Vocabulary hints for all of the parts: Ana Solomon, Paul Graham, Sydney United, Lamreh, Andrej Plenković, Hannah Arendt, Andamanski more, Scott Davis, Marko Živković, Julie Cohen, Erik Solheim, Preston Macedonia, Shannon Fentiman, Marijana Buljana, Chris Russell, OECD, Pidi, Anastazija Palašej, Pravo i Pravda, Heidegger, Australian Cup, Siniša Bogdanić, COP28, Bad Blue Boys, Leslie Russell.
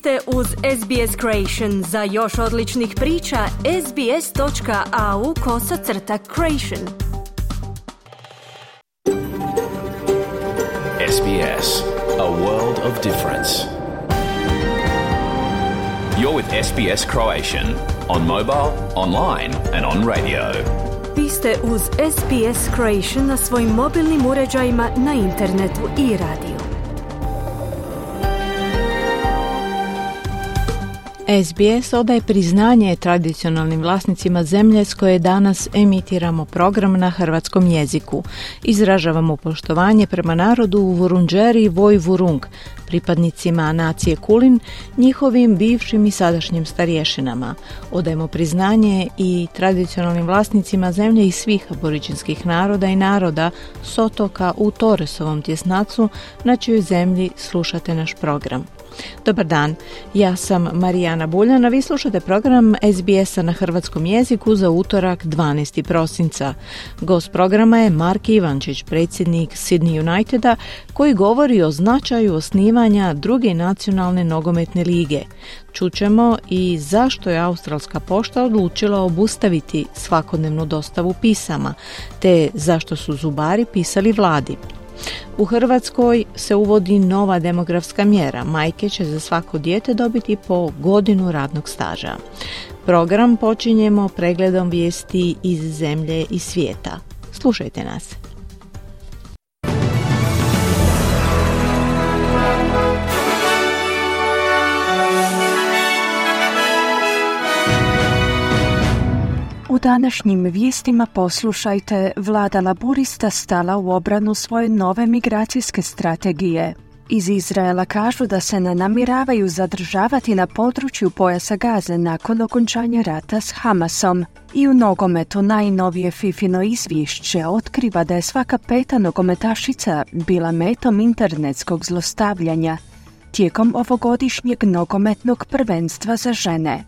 ste uz SBS Creation. Za još odličnih priča, sbs.au/creation. SBS, a world of difference. You're with SBS Croatian. On mobile, online and on radio. Vi ste uz SBS Creation na svojim mobilnim uređajima, na internetu i radiju. SBS odaje priznanje tradicionalnim vlasnicima zemlje s koje danas emitiramo program na hrvatskom jeziku. Izražavamo poštovanje prema narodu Wurundjeri Woiwurrung, pripadnicima nacije Kulin, njihovim bivšim i sadašnjim starješinama. Odajemo priznanje i tradicionalnim vlasnicima zemlje i svih aboriđinskih naroda i naroda s otoka u Torresovom tjesnacu, na čijoj zemlji slušate naš program. Dobar dan, ja sam Marijana Buljana, vi slušate program SBS-a na hrvatskom jeziku za utorak 12. prosinca. Gost programa je Mark Ivančić, predsjednik Sydney Uniteda, koji govori o značaju osnivanja druge nacionalne nogometne lige. Čućemo i zašto je Australska pošta odlučila obustaviti svakodnevnu dostavu pisama, te zašto su zubari pisali vladi. U Hrvatskoj se uvodi nova demografska mjera. Majke će za svako dijete dobiti po godinu radnog staža. Program počinjemo pregledom vijesti iz zemlje i svijeta. Slušajte nas. U današnjim vijestima poslušajte: Vlada laburista stala u obranu svoje nove migracijske strategije. Iz Izraela kažu da se ne namiravaju zadržavati na području pojasa Gaze nakon okončanja rata s Hamasom. I u nogometu najnovije Fifino izvješće otkriva da je svaka peta nogometašica bila metom internetskog zlostavljanja tijekom ovogodišnjeg nogometnog prvenstva za žene.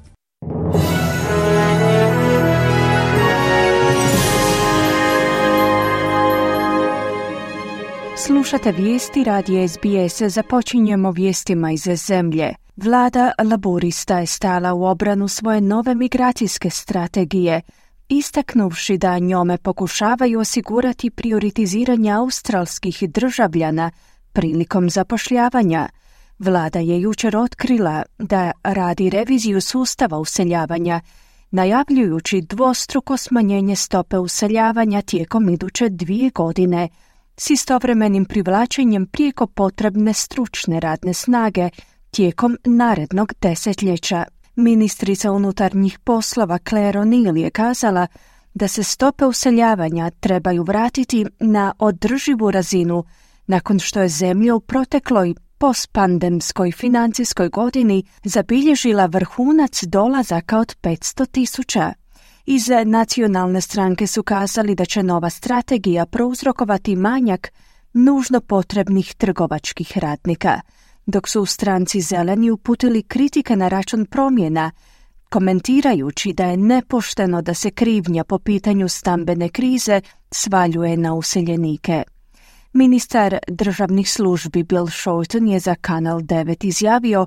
Slušate vijesti radija SBS, započinjemo vijestima iz zemlje. Vlada laburista je stala u obranu svoje nove migracijske strategije, istaknuvši da njome pokušavaju osigurati prioritiziranje australskih državljana prilikom zapošljavanja. Vlada je jučer otkrila da radi reviziju sustava useljavanja, najavljujući dvostruko smanjenje stope useljavanja tijekom iduće 2 godine, s istovremenim privlačenjem prijeko potrebne stručne radne snage tijekom narednog desetljeća. Ministrica unutarnjih poslova Claire O'Neill je kazala da se stope useljavanja trebaju vratiti na održivu razinu nakon što je zemlja u protekloj postpandemskoj financijskoj godini zabilježila vrhunac dolazaka od 500,000. Iz nacionalne stranke su kazali da će nova strategija prouzrokovati manjak nužno potrebnih trgovačkih radnika, dok su u stranci zeleni uputili kritike na račun promjena, komentirajući da je nepošteno da se krivnja po pitanju stambene krize svaljuje na useljenike. Ministar državnih službi Bill Shorten je za Kanal 9 izjavio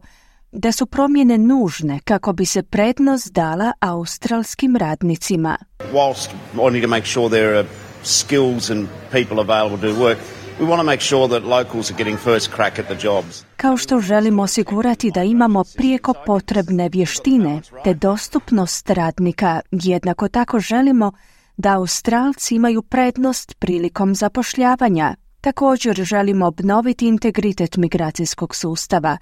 da su promjene nužne kako bi se prednost dala australskim radnicima. Whilst wanting to make sure there are skills and people available to work, we want to make sure that locals are getting first crack at the jobs. Kao što želimo osigurati da imamo prijeko potrebne vještine te dostupnost radnika, jednako tako želimo da Australci imaju prednost prilikom zapošljavanja. Također želimo obnoviti integritet migracijskog sustava.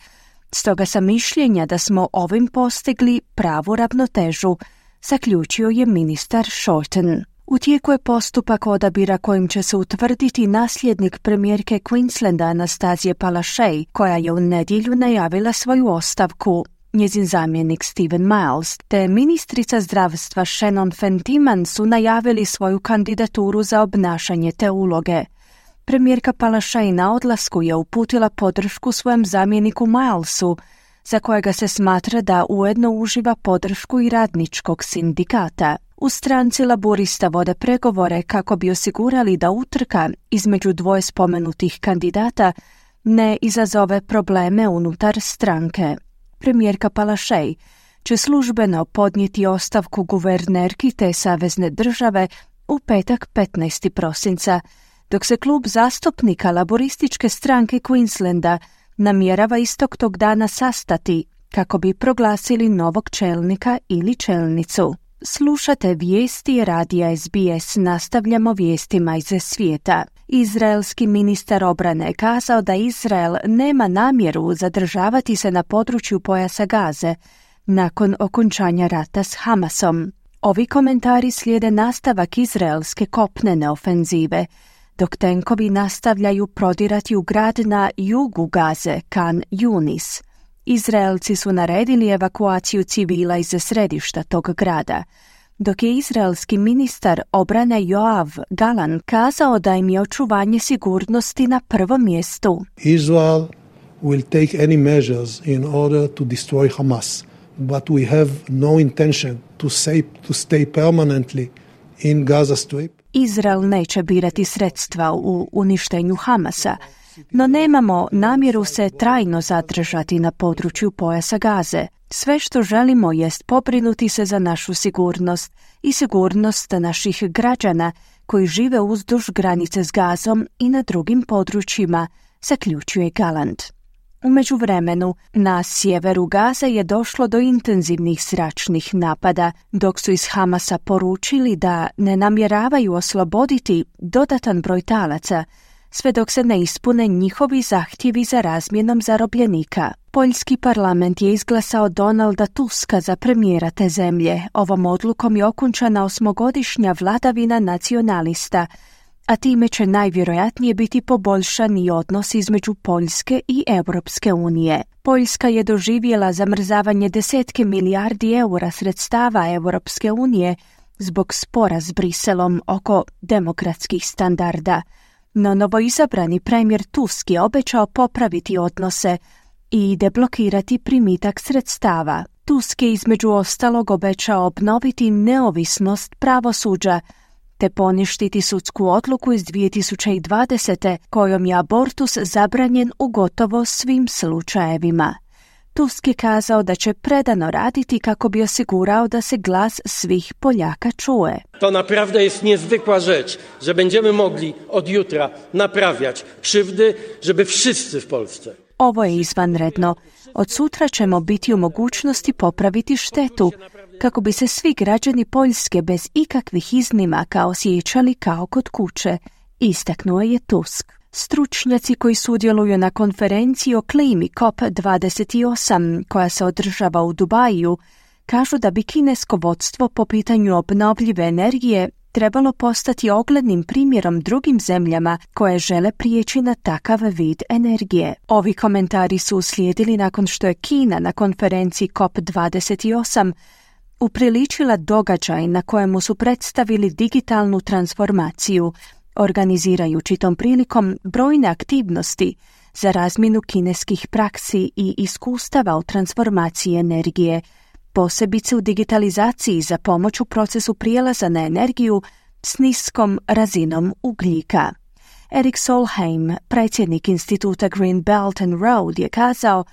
Stoga sam mišljenja da smo ovim postigli pravu ravnotežu, zaključio je ministar Shorten. U tijeku je postupak odabira kojim će se utvrditi nasljednik premijerke Queenslanda Anastazije Palašej, koja je u nedjelju najavila svoju ostavku. Njezin zamjenik Steven Miles te ministrica zdravstva Shannon Fentiman su najavili svoju kandidaturu za obnašanje te uloge. Premijerka Palašej na odlasku je uputila podršku svojem zamjeniku Milesu, za kojega se smatra da ujedno uživa podršku i radničkog sindikata. U stranci laburista vode pregovore kako bi osigurali da utrka između dvoje spomenutih kandidata ne izazove probleme unutar stranke. premijerka Palašej će službeno podnijeti ostavku guvernerki te savezne države u petak 15. prosinca, dok se klub zastupnika laborističke stranke Queenslanda namjerava istog tog dana sastati kako bi proglasili novog čelnika ili čelnicu. Slušate vijesti radija SBS, nastavljamo vijestima iz svijeta. Izraelski ministar obrane je kazao da Izrael nema namjeru zadržavati se na području pojasa Gaze nakon okončanja rata s Hamasom. Ovi komentari slijede nastavak izraelske kopnene ofenzive, dok tenkovi nastavljaju prodirati u grad na jugu Gaze, Khan Yunis. Izraelci su naredili evakuaciju civila iz središta tog grada, dok je izraelski ministar obrane Yoav Gallant kazao da im je očuvanje sigurnosti na prvom mjestu. Israel will take any measures in order to destroy Hamas, but we have no intention to stay permanently in Gaza Strip. Izrael neće birati sredstva u uništenju Hamasa, no nemamo namjeru se trajno zadržati na području pojasa Gaze. Sve što želimo jest pobrinuti se za našu sigurnost i sigurnost naših građana koji žive uzduž granice s Gazom i na drugim područjima, zaključuje Gallant. U međuvremenu, na sjeveru Gaze je došlo do intenzivnih zračnih napada, dok su iz Hamasa poručili da ne namjeravaju osloboditi dodatan broj talaca, sve dok se ne ispune njihovi zahtjevi za razmjenom zarobljenika. Poljski parlament je izglasao Donalda Tuska za premijera te zemlje. Ovom odlukom je okončana 8-godišnja vladavina nacionalista, a time će najvjerojatnije biti poboljšan i odnos između Poljske i Europske unije. Poljska je doživjela zamrzavanje 10 milijardi eura sredstava Europske unije zbog spora s Briselom oko demokratskih standarda, no novoizabrani premijer Tusk je obećao popraviti odnose i deblokirati primitak sredstava. Tusk je između ostalog obećao obnoviti neovisnost pravosuđa te poništiti sudsku odluku iz 2020. kojom je abortus zabranjen u gotovo svim slučajevima. Tusk je kazao da će predano raditi kako bi osigurao da se glas svih Poljaka čuje. To naprawdę jest niezwykła rzecz, że będziemy mogli od jutra naprawiać krzywdy, żeby wszyscy w Polsce. Ovo je izvanredno. Od sutra ćemo biti u mogućnosti popraviti štetu kako bi se svi građani Poljske bez ikakvih iznimaka osjećali kao kod kuće, istaknuo je Tusk. Stručnjaci koji sudjeluju na konferenciji o klimi COP28, koja se održava u Dubaju, kažu da bi kinesko vodstvo po pitanju obnovljive energije trebalo postati oglednim primjerom drugim zemljama koje žele prijeći na takav vid energije. Ovi komentari su uslijedili nakon što je Kina na konferenciji COP28 upriličila događaj na kojemu su predstavili digitalnu transformaciju, organizirajući tom prilikom brojne aktivnosti za razmjenu kineskih praksi i iskustava u transformaciji energije, posebice u digitalizaciji za pomoć u procesu prijelaza na energiju s niskom razinom ugljika. Erik Solheim, predsjednik instituta Green Belt and Road, je kazao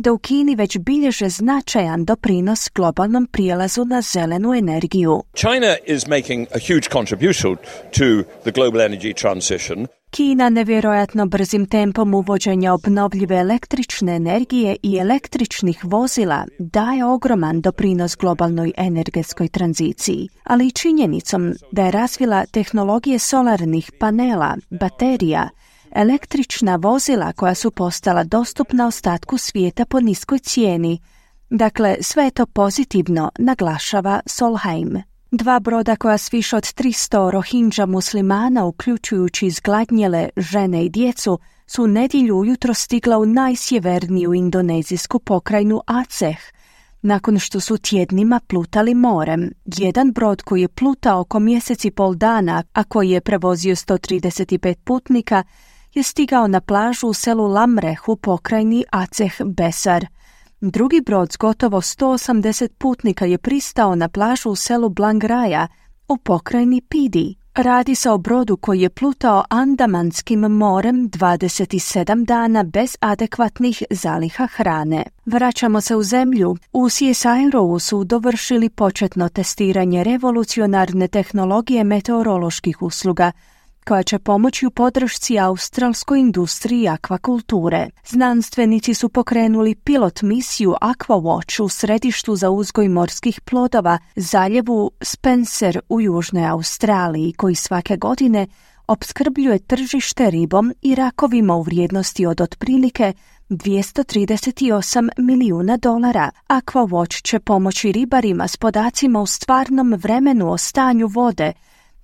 da u Kini već bilježe značajan doprinos globalnom prijelazu na zelenu energiju. China is making a huge contribution to the global energy transition. Kina nevjerojatno brzim tempom uvođenja obnovljive električne energije i električnih vozila daje ogroman doprinos globalnoj energetskoj tranziciji, ali i činjenicom da je razvila tehnologije solarnih panela, baterija, električna vozila koja su postala dostupna ostatku svijeta po niskoj cijeni. Dakle, sve je to pozitivno, naglašava Solheim. Dva broda koja s više od 300 Rohingja muslimana, uključujući izgladnjele žene i djecu, su nedjelju ujutro stigla u najsjeverniju indonezijsku pokrajinu Aceh, nakon što su tjednima plutali morem. Jedan brod koji je plutao oko mjesec i pol dana, a koji je prevozio 135 putnika, je stigao na plažu u selu Lamreh u pokrajini Aceh Besar. Drugi brod s gotovo 180 putnika je pristao na plažu u selu Blangraja u pokrajini Pidi. Radi se o brodu koji je plutao Andamanskim morem 27 dana bez adekvatnih zaliha hrane. Vraćamo se u zemlju. U CSIRO-u su dovršili početno testiranje revolucionarne tehnologije meteoroloških usluga, koja će pomoći u podršci australskoj industriji akvakulture. Znanstvenici su pokrenuli pilot misiju AquaWatch u središtu za uzgoj morskih plodova, zaljevu Spencer u Južnoj Australiji, koji svake godine opskrbljuje tržište ribom i rakovima u vrijednosti od otprilike $238 milijuna. AquaWatch će pomoći ribarima s podacima u stvarnom vremenu o stanju vode,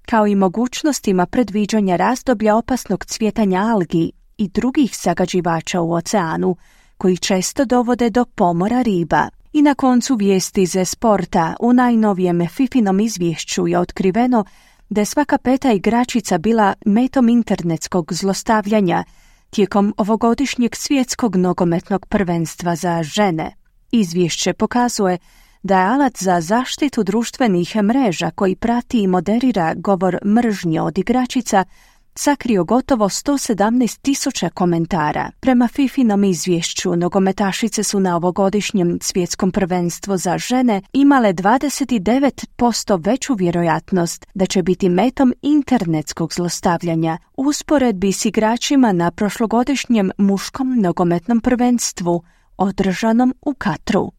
kao i mogućnostima predviđanja razdoblja opasnog cvjetanja algi i drugih zagađivača u oceanu, koji često dovode do pomora riba. I na koncu vijesti iz sporta. U najnovijem Fifinom izvješću je otkriveno da je svaka peta igračica bila metom internetskog zlostavljanja tijekom ovogodišnjeg svjetskog nogometnog prvenstva za žene. Izvješće pokazuje da je alat za zaštitu društvenih mreža koji prati i moderira govor mržnje od igračica sakrio gotovo 117,000 komentara. Prema Fifinom izvješću, nogometašice su na ovogodišnjem svjetskom prvenstvu za žene imale 29% veću vjerojatnost da će biti metom internetskog zlostavljanja u usporedbi s igračima na prošlogodišnjem muškom nogometnom prvenstvu održanom u Katru.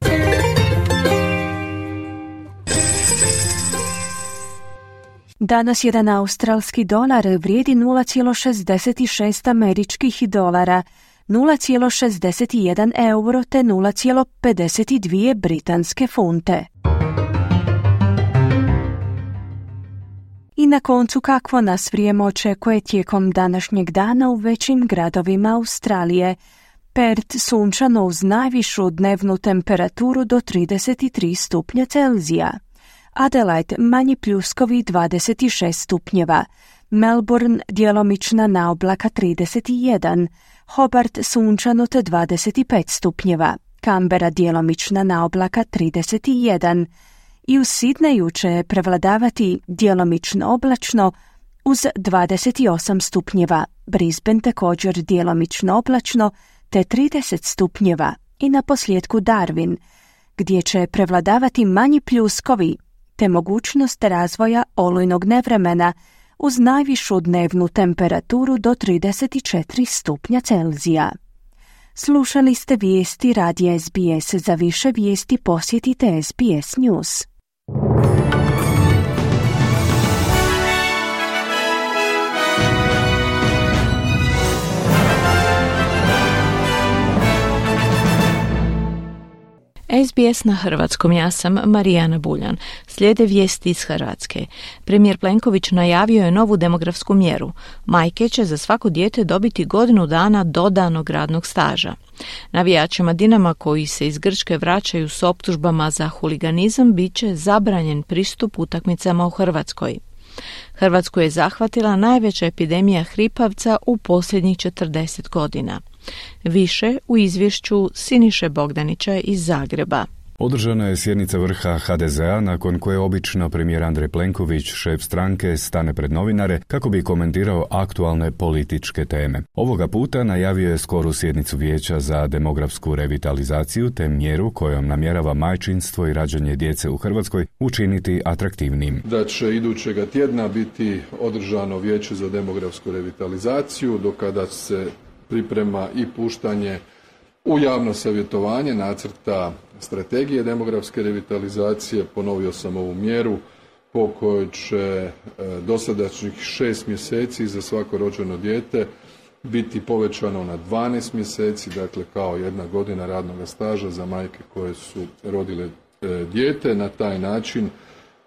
Danas jedan australski dolar vrijedi 0,66 američkih dolara, 0,61 euro te 0,52 britanske funte. I na koncu kakvo nas vrijeme očekuje tijekom današnjeg dana u većim gradovima Australije. Perth sunčano uz najvišu dnevnu temperaturu do 33 stupnja Celzija. Adelaide manji pljuskovi 26 stupnjeva, Melbourne djelomična naoblaka 31, Hobart sunčano te 25 stupnjeva, Canberra djelomična naoblaka 31 i u Sidneju će prevladavati djelomično oblačno uz 28 stupnjeva, Brisbane također djelomično oblačno te 30 stupnjeva i na posljedku Darwin, gdje će prevladavati manji pljuskovi te mogućnost razvoja olujnog nevremena uz najvišu dnevnu temperaturu do 34 stupnja Celzija. Slušali ste vijesti radija SBS. Za više vijesti posjetite SBS News. SBS na hrvatskom, ja sam Marijana Buljan. Slijede vijesti iz Hrvatske. Premijer Plenković najavio je novu demografsku mjeru. Majke će za svako dijete dobiti 1 godinu dodanog radnog staža. Navijačima Dinama koji se iz Grčke vraćaju s optužbama za huliganizam bit će zabranjen pristup utakmicama u Hrvatskoj. Hrvatsku je zahvatila najveća epidemija hripavca u posljednjih 40 godina. Više u izvješću Siniše Bogdanića iz Zagreba. Održana je sjednica vrha HDZ-a, nakon koje obično premijer Andrej Plenković, šef stranke, stane pred novinare kako bi komentirao aktualne političke teme. Ovoga puta najavio je skoru sjednicu Vijeća za demografsku revitalizaciju te mjeru kojom namjerava majčinstvo i rađanje djece u Hrvatskoj učiniti atraktivnim. Da će idućega tjedna biti održano Vijeće za demografsku revitalizaciju, do kada se priprema i puštanje u javno savjetovanje nacrta strategije demografske revitalizacije. Ponovio sam ovu mjeru po kojoj će dosadašnjih 6 mjeseci za svako rođeno dijete biti povećano na 12 mjeseci, dakle kao 1 godina radnog staža za majke koje su rodile dijete. Na taj način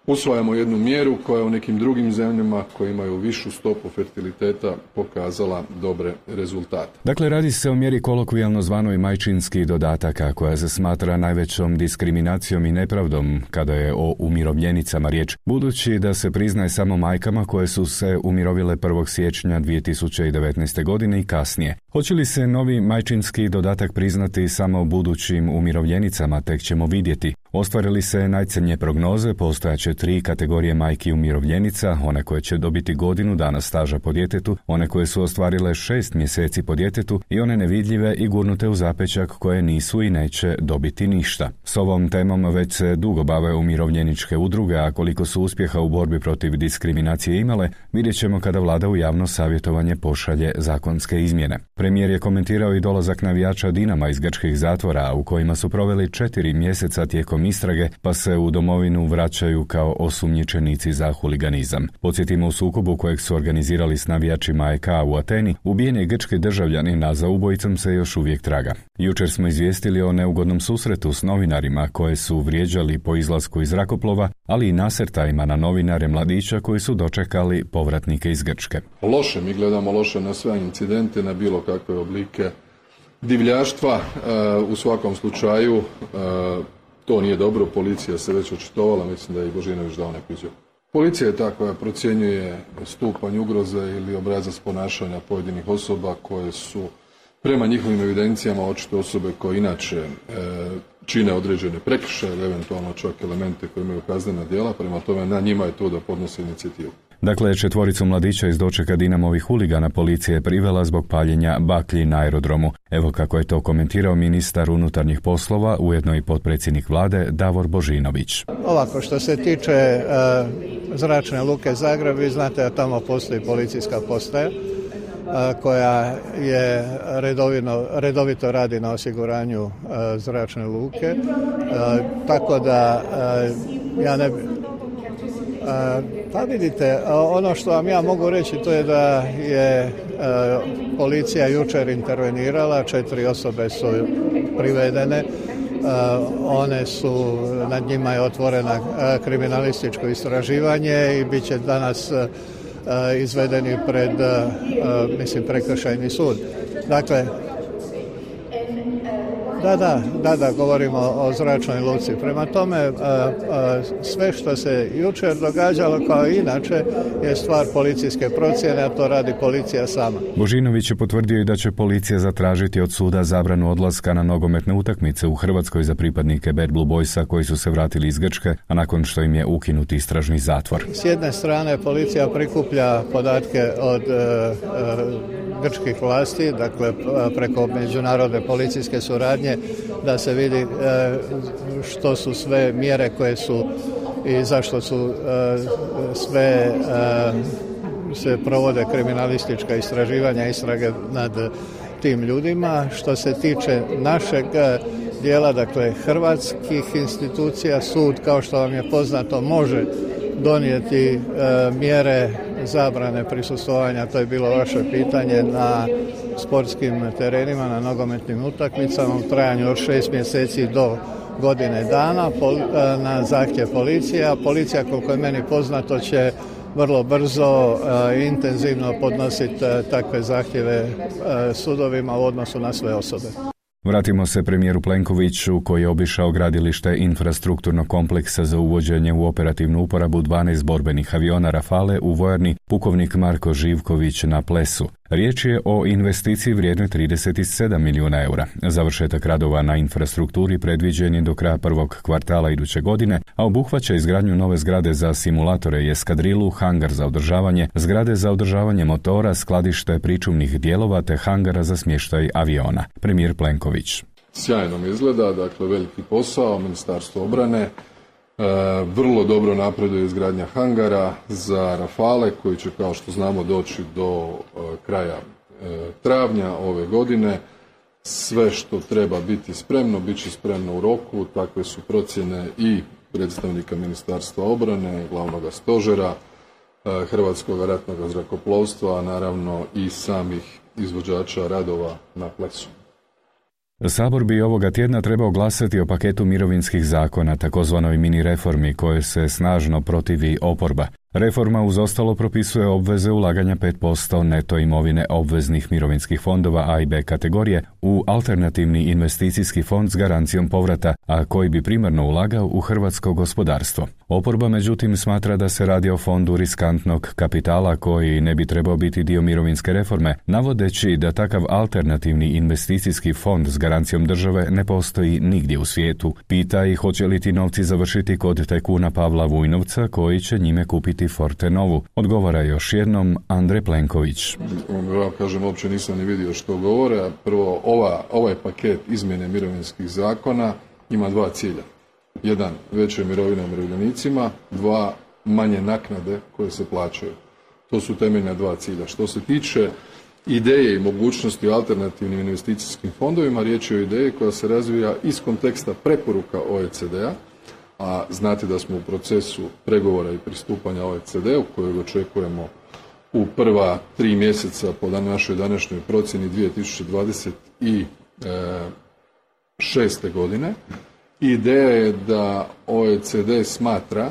usvajamo jednu mjeru koja u nekim drugim zemljama koje imaju višu stopu fertiliteta pokazala dobre rezultate. Dakle, radi se o mjeri kolokvijalno zvanoj majčinski dodataka, koja se smatra najvećom diskriminacijom i nepravdom kada je o umirovljenicama riječ, budući da se priznaje samo majkama koje su se umirovile 1. siječnja 2019. godine i kasnije. Hoće li se novi majčinski dodatak priznati samo budućim umirovljenicama, tek ćemo vidjeti, Ostvarili se najcrnje prognoze, postojaće 3 kategorije majki umirovljenica, one koje će dobiti godinu dana staža po djetetu, one koje su ostvarile 6 mjeseci po djetetu i one nevidljive i gurnute u zapećak koje nisu i neće dobiti ništa. S ovom temom već se dugo bave umirovljeničke udruge, a koliko su uspjeha u borbi protiv diskriminacije imale, vidjet ćemo kada vlada u javno savjetovanje pošalje zakonske izmjene. Premijer je komentirao i dolazak navijača Dinama iz grčkih zatvora, u kojima su proveli 4 mjeseca tijekom istrage, pa se u domovinu vraćaju kao osumnjičenici za huliganizam. Podsjetimo, u sukobu kojeg su organizirali s navijačima EK u Ateni, ubijen je grčki državljanin, a za ubojicom se još uvijek traga. Jučer smo izvijestili o neugodnom susretu s novinarima koje su vrijeđali po izlasku iz zrakoplova, ali i nasrtajima na novinare mladića koji su dočekali povratnike iz Grčke. Loše, mi gledamo loše na sve incidente, na bilo kakve oblike divljaštva, u svakom slučaju to nije dobro, policija se već očitovala, mislim da je i Božinović dao neku izjavu. Policija je ta koja procjenjuje stupanj ugroze ili obrazac ponašanja pojedinih osoba koje su prema njihovim evidencijama očito osobe koje inače čine određene prekršaje ili eventualno čak elemente koje imaju kaznena djela, prema tome na njima je to da podnose inicijativu. Dakle, 4 mladića iz dočeka Dinamovih huligana policija je privela zbog paljenja baklji na aerodromu. Evo kako je to komentirao ministar unutarnjih poslova, ujedno i potpredsjednik vlade Davor Božinović. Ovako, što se tiče Zračne luke Zagreb, vi znate da tamo postoji policijska postaja koja je redovito radi na osiguranju zračne luke, tako da ja ne bi... Pa vidite, ono što vam ja mogu reći to je da je policija jučer intervenirala, 4 osobe su privedene, one su, nad njima je otvorena kriminalističko istraživanje i bit će danas izvedeni pred, prekršajni sud. Dakle, Da, govorimo o zračnoj luci. Prema tome, sve što se jučer događalo kao i inače je stvar policijske procjene, a to radi policija sama. Božinović je potvrdio i da će policija zatražiti od suda zabranu odlaska na nogometne utakmice u Hrvatskoj za pripadnike Bad Blue Boysa koji su se vratili iz Grčke, a nakon što im je ukinut istražni zatvor. S jedne strane, policija prikuplja podatke od grčkih vlasti, dakle preko međunarodne policijske suradnje, da se vidi što su sve mjere koje su i zašto su sve se provode kriminalistička istraživanja, istrage nad tim ljudima. Što se tiče našeg dijela, dakle hrvatskih institucija, sud kao što vam je poznato može donijeti mjere zabrane prisustvovanja, to je bilo vaše pitanje, na sportskim terenima, na nogometnim utakmicama u trajanju od 6 mjeseci do godine dana na zahtjev policije, a policija koliko je meni poznato će vrlo brzo i intenzivno podnositi takve zahtjeve sudovima u odnosu na sve osobe. Vratimo se premijeru Plenkoviću koji je obišao gradilište infrastrukturnog kompleksa za uvođenje u operativnu uporabu 12 borbenih aviona Rafale u vojarni pukovnik Marko Živković na Plesu. Riječ je o investiciji vrijednoj 37 milijuna eura. Završetak radova na infrastrukturi predviđen je do kraja prvog kvartala iduće godine, a obuhvaća izgradnju nove zgrade za simulatore i eskadrilu, hangar za održavanje, zgrade za održavanje motora, skladište pričuvnih dijelova te hangara za smještaj aviona. Premijer Plenković. Sjajno mi izgleda, dakle veliki posao, Ministarstvo obrane. Vrlo dobro napreduje izgradnja hangara za Rafale koji će kao što znamo doći do kraja travnja ove godine. Sve što treba biti spremno, bit će spremno u roku, takve su procjene i predstavnika Ministarstva obrane, glavnog stožera, Hrvatskog ratnog zrakoplovstva, a naravno i samih izvođača radova na Plesu. Sabor bi ovoga tjedna trebao glasati o paketu mirovinskih zakona, takozvanoj mini reformi koje se snažno protivi oporba. Reforma uz ostalo propisuje obveze ulaganja 5% neto imovine obveznih mirovinskih fondova A i B kategorije u alternativni investicijski fond s garancijom povrata, a koji bi primarno ulagao u hrvatsko gospodarstvo. Oporba međutim smatra da se radi o fondu riskantnog kapitala koji ne bi trebao biti dio mirovinske reforme, navodeći da takav alternativni investicijski fond s garancijom države ne postoji nigdje u svijetu. Pita i hoće li ti novci završiti kod tajkuna Pavla Vujnovca koji će njime kupiti Fortenovu. Odgovara još jednom Andrej Plenković. Ja kažem, uopće nisam ni vidio što govore, a prvo ovaj paket izmjene mirovinskih zakona ima dva cilja. Jedan, veće mirovine umirovljenicima, dva, manje naknade koje se plaćaju. To su temeljna dva cilja. Što se tiče ideje i mogućnosti alternativnim investicijskim fondovima, riječ je o ideji koja se razvija iz konteksta preporuka OECD-a, a znate da smo u procesu pregovora i pristupanja OECD-u, kojeg očekujemo u prva 3 mjeseca po našoj današnjoj procjeni 2026. godine. Ideja je da OECD smatra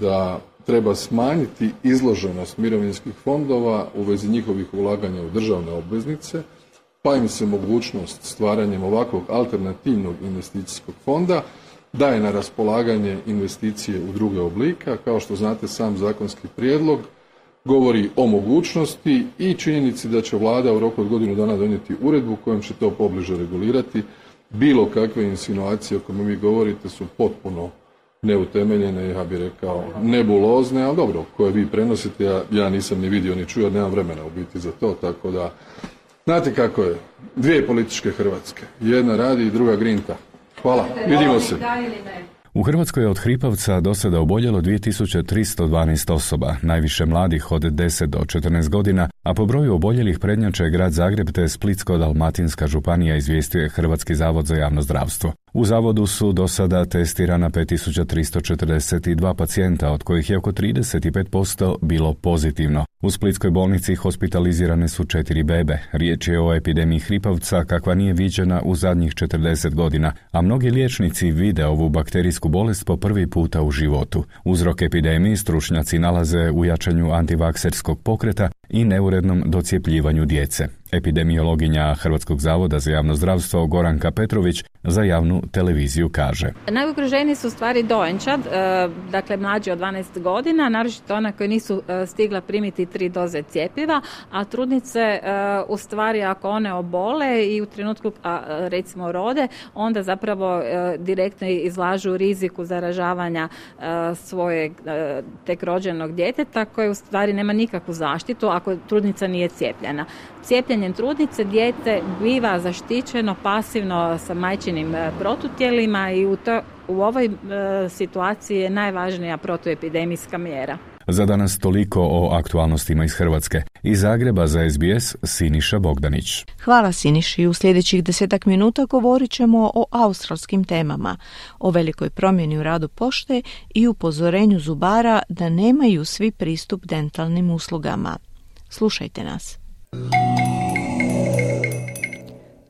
da treba smanjiti izloženost mirovinskih fondova u vezi njihovih ulaganja u državne obveznice, pa im se mogućnost stvaranjem ovakvog alternativnog investicijskog fonda daje na raspolaganje investicije u druge oblike. Kao što znate, sam zakonski prijedlog govori o mogućnosti i činjenici da će vlada u roku od godinu dana donijeti uredbu kojom će to pobliže regulirati. Bilo kakve insinuacije o kojima vi govorite su potpuno neutemeljene, ja bih rekao nebulozne, ali dobro, koje vi prenosite, ja nisam ni vidio ni čuo, jer nemam vremena u biti za to, tako da znate kako je, dvije političke Hrvatske, jedna radi i druga grinta. Hvala, vidimo se. U Hrvatskoj je od hripavca do sada oboljelo 2312 osoba, najviše mladih od 10 do 14 godina, a po broju oboljelih prednjače grad Zagreb te Splitsko-dalmatinska županija, izvijestio je Hrvatski zavod za javno zdravstvo. U zavodu su do sada testirana 5342 pacijenta, od kojih je oko 35% bilo pozitivno. U Splitskoj bolnici hospitalizirane su 4 bebe. Riječ je o epidemiji hripavca kakva nije viđena u zadnjih 40 godina, a mnogi liječnici vide ovu bakterijsku bolest po prvi puta u životu. Uzrok epidemiji stručnjaci nalaze u jačanju antivakserskog pokreta i neurednom docijepljivanju djece. Epidemiologinja Hrvatskog zavoda za javno zdravstvo Goranka Petrović za javnu televiziju kaže: najugroženiji su stvari dojenčad, dakle mlađi od 12 godina, naročito ona koji nisu stigla primiti 3 doze cjepiva, a trudnice u stvari ako one obole i u trenutku recimo rode, onda zapravo direktno izlažu riziku zaražavanja svojeg tek rođenog djeteta koje u stvari nema nikakvu zaštitu ako trudnica nije cijepljena. Cijepljenjem trudnice dijete biva zaštićeno pasivno sa majčinim protutjelima i u ovoj situaciji je najvažnija protuepidemijska mjera. Za danas toliko o aktualnostima iz Hrvatske. Iz Zagreba za SBS Siniša Bogdanić. Hvala Siniši. U sljedećih 10 minuta govorit ćemo o australskim temama, o velikoj promjeni u radu pošte i upozorenju zubara da nemaju svi pristup dentalnim uslugama. Slušajte nas.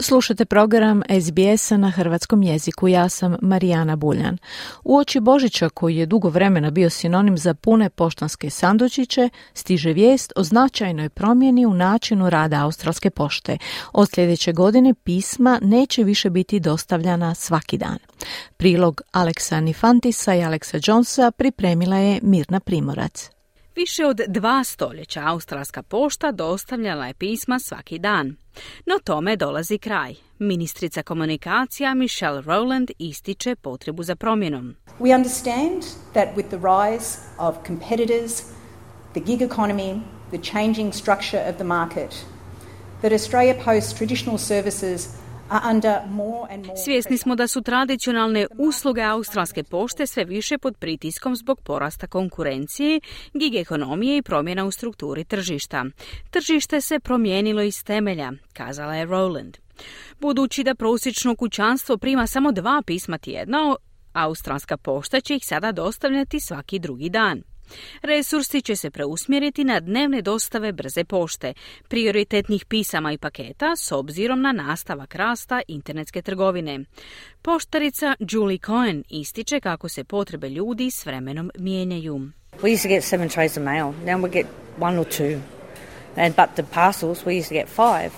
Slušajte program SBS-a na hrvatskom jeziku. Ja sam Marijana Buljan. Uoči Božića, koji je dugo vremena bio sinonim za pune poštanske sandučiće, stiže vijest o značajnoj promjeni u načinu rada australske pošte. Od sljedeće godine pisma neće više biti dostavljana svaki dan. Prilog Aleksa Nifantisa i Aleksa Jonesa pripremila je Mirna Primorac. Više od 2 stoljeća australska pošta dostavljala je pisma svaki dan. No tome dolazi kraj. Ministrica komunikacija Michelle Rowland ističe potrebu za promjenom. We understand that with the rise of competitors, the gig economy, the changing structure of the market, that Australia Post's traditional services. Svjesni smo da su tradicionalne usluge australske pošte sve više pod pritiskom zbog porasta konkurencije, gig ekonomije i promjena u strukturi tržišta. Tržište se promijenilo iz temelja, kazala je Rowland. Budući da prosječno kućanstvo prima samo 2 pisma tjedno, australska pošta će ih sada dostavljati svaki drugi dan. Resursi će se preusmjeriti na dnevne dostave brze pošte, prioritetnih pisama i paketa s obzirom na nastavak rasta internetske trgovine. Poštarica Julie Cohen ističe kako se potrebe ljudi s vremenom mijenjaju. We used to get 7 trays of mail, now we get 1 or 2. And but the parcels we used to get 5.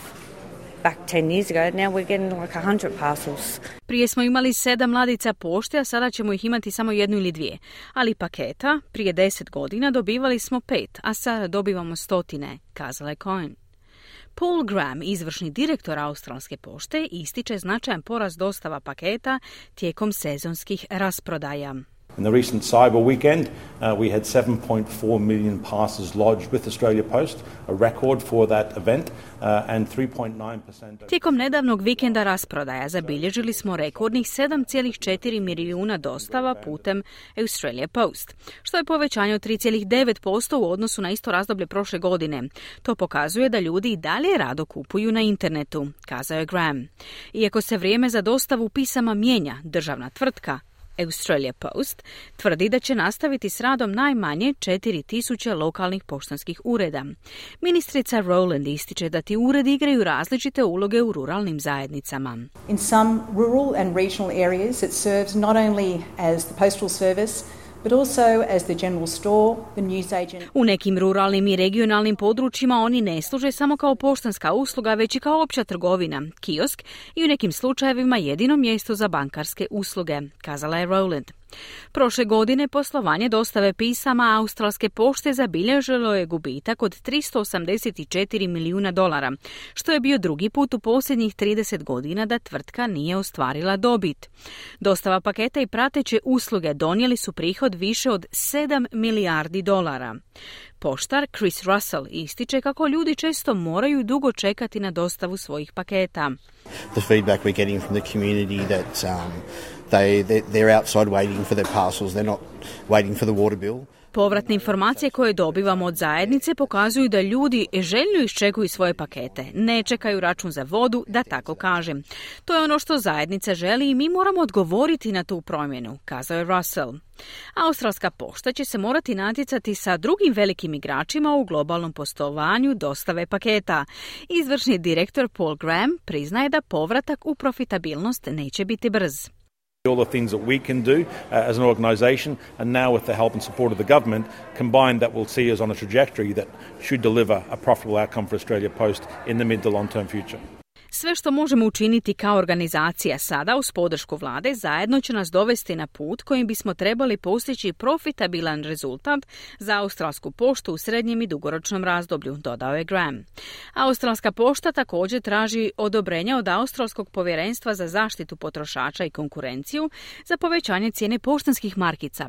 back 10 years ago, now we're getting like 100 parcels. Prije smo imali 7 ladica pošte, a sada ćemo ih imati samo 1 ili 2. Ali paketa prije 10 godina dobivali smo 5, a sada dobivamo 100, kazala je Cohen. Paul Graham, izvršni direktor Australske pošte, ističe značajan porast dostava paketa tijekom sezonskih rasprodaja. In the recent cyber weekend, we had 7.4 million parcels lodged with Australia Post, a record for that event, and 3.9%... Tijekom nedavnog vikenda rasprodaja zabilježili smo rekordnih 7,4 milijuna dostava putem Australia Post, što je povećanje od 3,9% u odnosu na isto razdoblje prošle godine. To pokazuje da ljudi i dalje rado kupuju na internetu, kazao je Graham. Iako se vrijeme za dostavu pisama mijenja, državna tvrtka Australia Post tvrdi da će nastaviti s radom najmanje 4000 lokalnih poštanskih ureda. Ministrica Rowland ističe da ti uredi igraju različite uloge u ruralnim zajednicama. In some rural and regional areas it serves not only as the postal service, but also as the general store, the newsagent. U nekim ruralnim i regionalnim područjima oni ne služe samo kao poštanska usluga, već i kao opća trgovina, kiosk i u nekim slučajevima jedino mjesto za bankarske usluge, kazala je Rowland. Prošle godine poslovanje dostave pisama Australske pošte zabilježilo je gubitak od 384 milijuna dolara, što je bio drugi put u posljednjih 30 godina da tvrtka nije ostvarila dobit. Dostava paketa i prateće usluge donijeli su prihod više od 7 milijardi dolara. Poštar Chris Russell ističe kako ljudi često moraju dugo čekati na dostavu svojih paketa. The feedback we're getting from the community that they're outside waiting for their parcels, they're not waiting for the water bill. Povratne informacije koje dobivamo od zajednice pokazuju da ljudi željno iščekuju svoje pakete, ne čekaju račun za vodu, da tako kažem. To je ono što zajednica želi i mi moramo odgovoriti na tu promjenu, kazao je Russell. Australska pošta će se morati natjecati sa drugim velikim igračima u globalnom postovanju dostave paketa. Izvršni direktor Paul Graham priznaje da povratak u profitabilnost neće biti brz. All the things that we can do as an organisation, and now with the help and support of the government, combined that will see us on a trajectory that should deliver a profitable outcome for Australia Post in the mid to long-term future. Sve što možemo učiniti kao organizacija sada uz podršku vlade zajedno će nas dovesti na put kojim bismo trebali postići profitabilan rezultat za Australsku poštu u srednjem i dugoročnom razdoblju, dodao je Graham. Australska pošta također traži odobrenje od Australskog povjerenstva za zaštitu potrošača i konkurenciju za povećanje cijene poštanskih markica.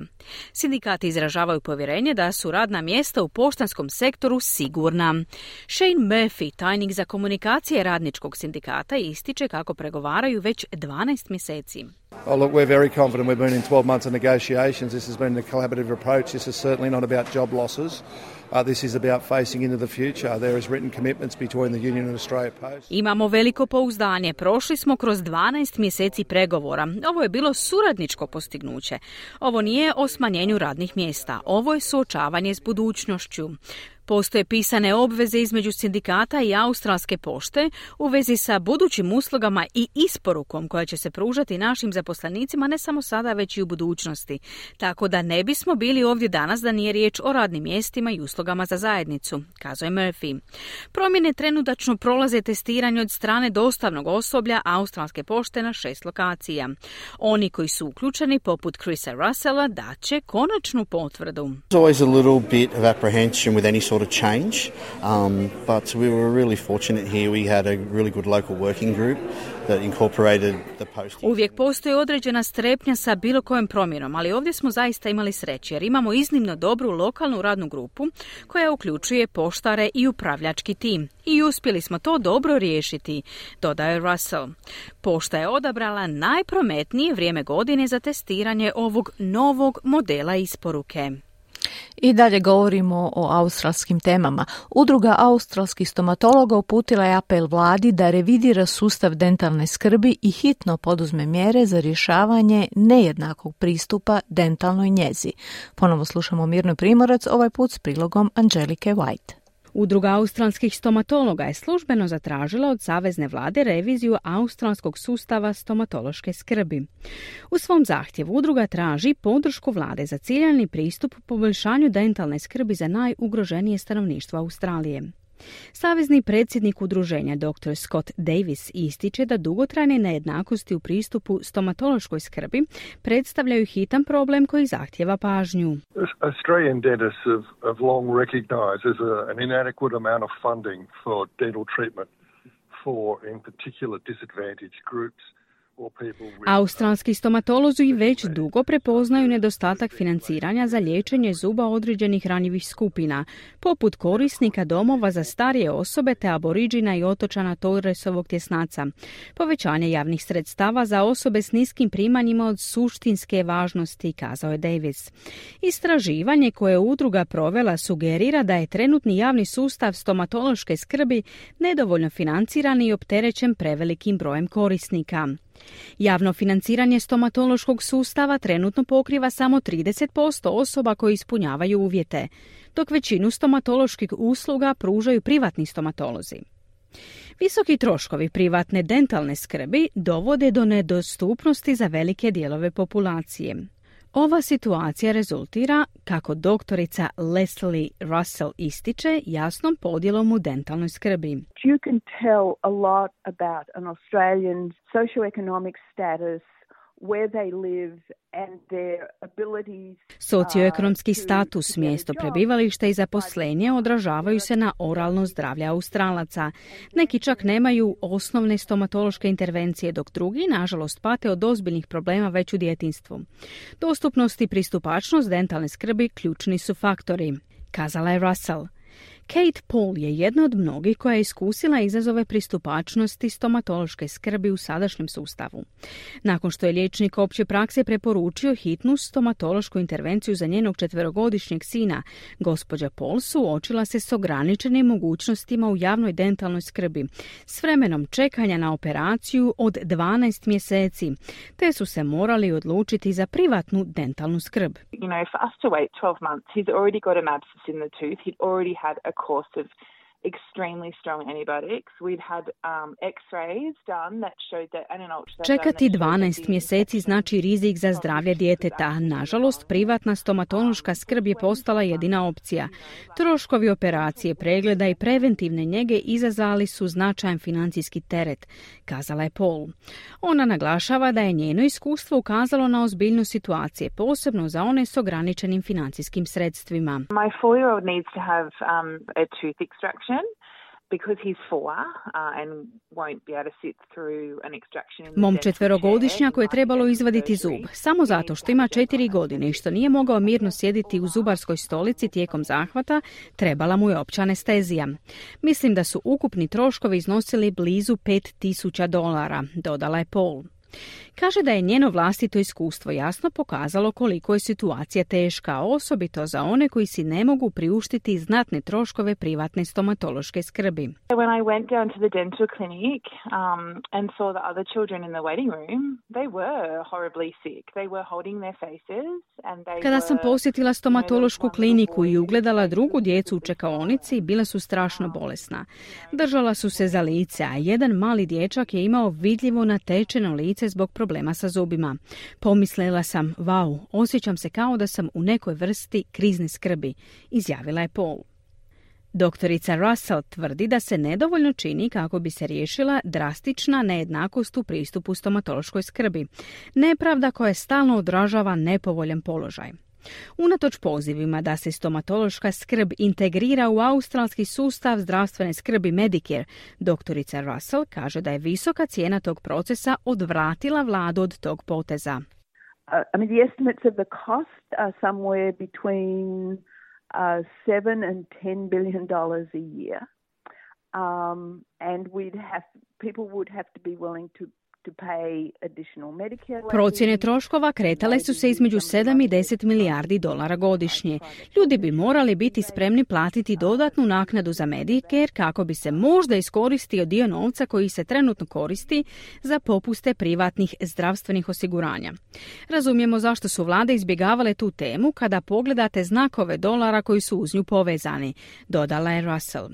Sindikati izražavaju povjerenje da su radna mjesta u poštanskom sektoru sigurna. Shane Murphy, tajnik za komunikacije radničkog sindikata, ističe kako pregovaraju već 12 mjeseci. Oh, look, we're very confident. We've been in 12 months of negotiations. This has been a collaborative approach. This is certainly not about job losses. This is about facing into the future. There is written commitments between the union and Australia Post. Imamo veliko pouzdanje. Prošli smo kroz 12 mjeseci pregovora. Ovo je bilo suradničko postignuće. Ovo nije o smanjenju radnih mjesta. Ovo je suočavanje s budućnošću. Postoje pisane obveze između sindikata i Australske pošte u vezi sa budućim uslugama i isporukom koja će se pružati našim zaposlenicima ne samo sada već i u budućnosti. Tako da ne bismo bili ovdje danas da nije riječ o radnim mjestima i uslugama za zajednicu, kazao je Murphy. Promjene trenutačno prolaze testiranje od strane dostavnog osoblja Australske pošte na 6 lokacija. Oni koji su uključeni poput Chrisa Russella daće konačnu potvrdu. Of change, but we were really fortunate here. We had a really good local working group that incorporated the post. Uvijek postoji određena strepnja sa bilo kojom promjenom, ali ovdje smo zaista imali sreće jer imamo iznimno dobru lokalnu radnu grupu koja uključuje poštare i upravljački tim. I uspjeli smo to dobro riješiti, dodaje Russell. Pošta je odabrala najprometnije vrijeme godine za testiranje ovog novog modela isporuke. I dalje govorimo o australskim temama. Udruga australskih stomatologa uputila je apel vladi da revidira sustav dentalne skrbi i hitno poduzme mjere za rješavanje nejednakog pristupa dentalnoj njezi. Ponovo slušamo Mirnu Primorac, ovaj put s prilogom Anđelike White. Udruga australskih stomatologa je službeno zatražila od savezne vlade reviziju australskog sustava stomatološke skrbi. U svom zahtjevu udruga traži podršku vlade za ciljani pristup poboljšanju dentalne skrbi za najugroženije stanovništvo Australije. Savezni predsjednik udruženja dr. Scott Davis ističe da dugotrajne nejednakosti u pristupu stomatološkoj skrbi predstavljaju hitan problem koji zahtjeva pažnju. Australian dentists have long recognized there's an inadequate amount of funding for dental treatment for in particular disadvantaged groups. Australski stomatolozi već dugo prepoznaju nedostatak financiranja za liječenje zuba određenih ranjivih skupina, poput korisnika domova za starije osobe te aboriđina i otočana Torresovog tjesnaca. Povećanje javnih sredstava za osobe s niskim primanjima od suštinske važnosti, kazao je Davis. Istraživanje koje je udruga provela sugerira da je trenutni javni sustav stomatološke skrbi nedovoljno financiran i opterećen prevelikim brojem korisnika. Javno financiranje stomatološkog sustava trenutno pokriva samo 30% osoba koji ispunjavaju uvjete, dok većinu stomatoloških usluga pružaju privatni stomatolozi. Visoki troškovi privatne dentalne skrbi dovode do nedostupnosti za velike dijelove populacije. Ova situacija rezultira, kako doktorica Leslie Russell ističe, jasnom podjelom u dentalnoj skrbi. You can tell a lot about an Australian's socioeconomic status, where they live and their abilities. Socioekonomski status, mjesto prebivališta i zaposlenje odražavaju se na oralno zdravlje Australaca. Neki čak nemaju osnovne stomatološke intervencije, dok drugi, nažalost, pate od ozbiljnih problema već u djetinjstvu. Dostupnost i pristupačnost dentalne skrbi ključni su faktori, kazala je Russell. Kate Paul je jedna od mnogih koja je iskusila izazove pristupačnosti stomatološke skrbi u sadašnjem sustavu. Nakon što je liječnik opće prakse preporučio hitnu stomatološku intervenciju za njenog 4-godišnjeg sina, gospođa Paul suočila se s ograničenim mogućnostima u javnoj dentalnoj skrbi, s vremenom čekanja na operaciju od 12 mjeseci, te su se morali odlučiti za privatnu dentalnu skrb. You know, for us to wait 12 months, he's already got an abscess in the tooth, he'd already had a course of extremely strong antibiotics. We'd had x-rays done that showed that and an ultrasound. Čekati 12 mjeseci znači rizik za zdravlje djeteta. Nažalost, privatna stomatološka skrb je postala jedina opcija. Troškovi operacije, pregleda i preventivne njege izazvali su značajan financijski teret, kazala je Paul. Ona naglašava da je njeno iskustvo ukazalo na ozbiljnost situacije, posebno za one s ograničenim financijskim sredstvima. My 4-year-old needs to have a tooth extraction. Mom 4-godišnjaku je trebalo izvaditi zub, samo zato što ima 4 godine i što nije mogao mirno sjediti u zubarskoj stolici tijekom zahvata, trebala mu je opća anestezija. Mislim da su ukupni troškovi iznosili blizu $5,000, dodala je Paul. Kaže da je njeno vlastito iskustvo jasno pokazalo koliko je situacija teška, osobito za one koji si ne mogu priuštiti znatne troškove privatne stomatološke skrbi. When I went down to the dental clinic and saw the other children in the waiting room, they were horribly sick. They were holding their faces and they. Kada sam posjetila stomatološku kliniku i ugledala drugu djecu u čekaonici, bila su strašno bolesna. Držala su se za lice, a jedan mali dječak je imao vidljivo natečeno lice zbog problema sa zubima. Pomislila sam, vau, osjećam se kao da sam u nekoj vrsti krizne skrbi, izjavila je Paul. Doktorica Russell tvrdi da se nedovoljno čini kako bi se riješila drastična nejednakost u pristupu stomatološkoj skrbi, nepravda koja stalno odražava nepovoljan položaj. Unatoč pozivima da se stomatološka skrb integrira u australski sustav zdravstvene skrbi Medicare, doktorica Russell kaže da je visoka cijena tog procesa odvratila vladu od tog poteza. I mean, the estimates of the cost are somewhere between $7 and $10 billion a year. And we'd have people would have to be willing to Procjene troškova kretale su se između 7 i 10 milijardi dolara godišnje. Ljudi bi morali biti spremni platiti dodatnu naknadu za Medicare kako bi se možda iskoristio dio novca koji se trenutno koristi za popuste privatnih zdravstvenih osiguranja. Razumijemo zašto su vlade izbjegavale tu temu kada pogledate znakove dolara koji su uz nju povezani, dodala je Russell.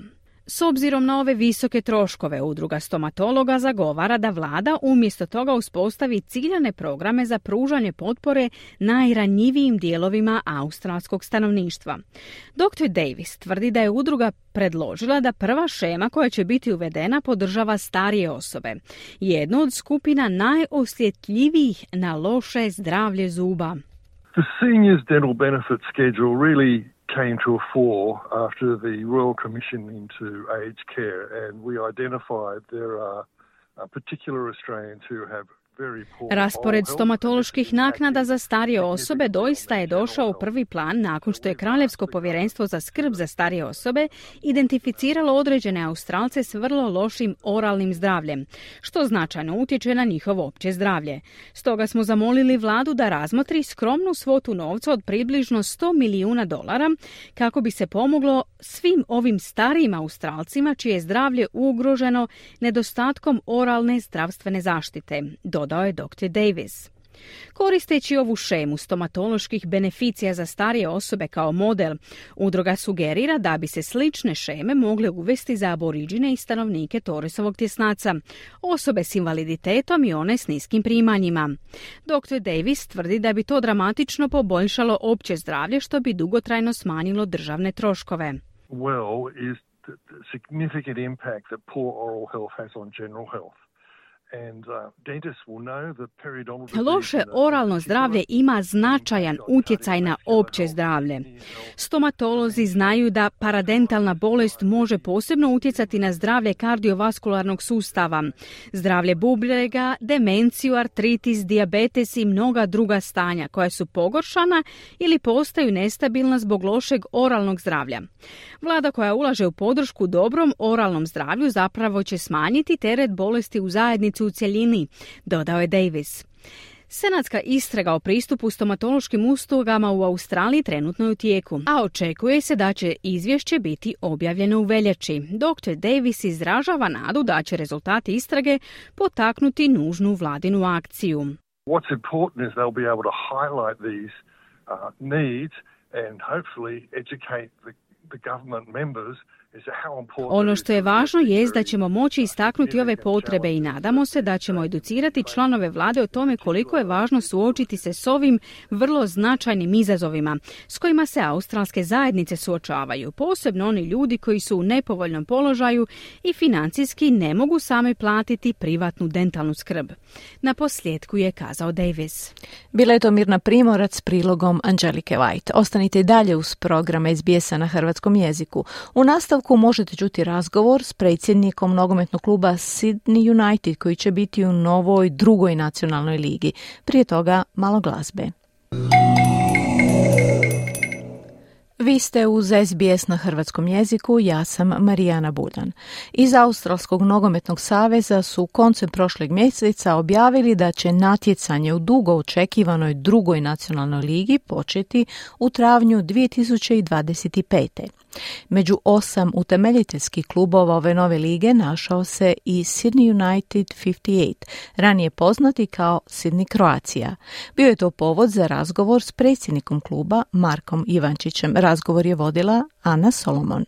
S obzirom na ove visoke troškove, Udruga stomatologa zagovara da vlada umjesto toga uspostavi ciljane programe za pružanje potpore najranjivijim dijelovima australskog stanovništva. Dr. Davis tvrdi da je udruga predložila da prva šema koja će biti uvedena podržava starije osobe, jednu od skupina najosjetljivijih na loše zdravlje zuba. The seniors dental benefit schedule really came to a fore after the Royal Commission into Aged Care, and we identified there are particular Australians who have Raspored stomatoloških naknada za starije osobe doista je došao u prvi plan nakon što je Kraljevsko povjerenstvo za skrb za starije osobe identificiralo određene Australce s vrlo lošim oralnim zdravljem, što značajno utječe na njihovo opće zdravlje. Stoga smo zamolili vladu da razmotri skromnu svotu novca od približno $100 milijuna kako bi se pomoglo svim ovim starijim Australcima čije je zdravlje ugroženo nedostatkom oralne zdravstvene zaštite, dodao je dr. Davis. Koristeći ovu šemu stomatoloških beneficija za starije osobe kao model, udruga sugerira da bi se slične šeme mogle uvesti za aboriđine i stanovnike Torresovog tjesnaca, osobe s invaliditetom i one s niskim primanjima. Dr. Davis tvrdi da bi to dramatično poboljšalo opće zdravlje, što bi dugotrajno smanjilo državne troškove. Well is the significant impact that poor oral health has on general health. Loše oralno zdravlje ima značajan utjecaj na opće zdravlje. Stomatolozi znaju da paradentalna bolest može posebno utjecati na zdravlje kardiovaskularnog sustava, zdravlje bubrega, demenciju, artritis, dijabetes i mnoga druga stanja koja su pogoršana ili postaju nestabilna zbog lošeg oralnog zdravlja. Vlada koja ulaže u podršku dobrom oralnom zdravlju zapravo će smanjiti teret bolesti u zajednici u cjelini, dodao je Davis. Senatska istraga o pristupu stomatološkim uslugama u Australiji trenutno je u tijeku, a očekuje se da će izvješće biti objavljeno u veljači. Dr. Davis izražava nadu da će rezultati istrage potaknuti nužnu vladinu akciju. What's important is they'll be able to highlight these needs and hopefully educate the government members. Ono što je važno jest da ćemo moći istaknuti ove potrebe i nadamo se da ćemo educirati članove vlade o tome koliko je važno suočiti se s ovim vrlo značajnim izazovima s kojima se australske zajednice suočavaju, posebno oni ljudi koji su u nepovoljnom položaju i financijski ne mogu sami platiti privatnu dentalnu skrb. Na posljedku je kazao Davis. Bila je to Mirna Primorac s prilogom Anđelike White. Ostanite dalje uz programe SBS-a na hrvatskom jeziku. U nastavu možete čuti razgovor s predsjednikom nogometnog kluba Sydney United koji će biti u novoj drugoj nacionalnoj ligi. Prije toga malo glazbe. Vi ste uz SBS na hrvatskom jeziku, ja sam Marijana Buljan. Iz Australskog nogometnog saveza su koncem prošlog mjeseca objavili da će natjecanje u dugo očekivanoj drugoj nacionalnoj ligi početi u travnju 2025. Među 8 utemeljiteljskih klubova ove nove lige našao se i Sydney United 58, ranije poznati kao Sydney Croatia. Bio je to povod za razgovor s predsjednikom kluba Markom Ivančićem. Razgovor je vodila Ana Solomon.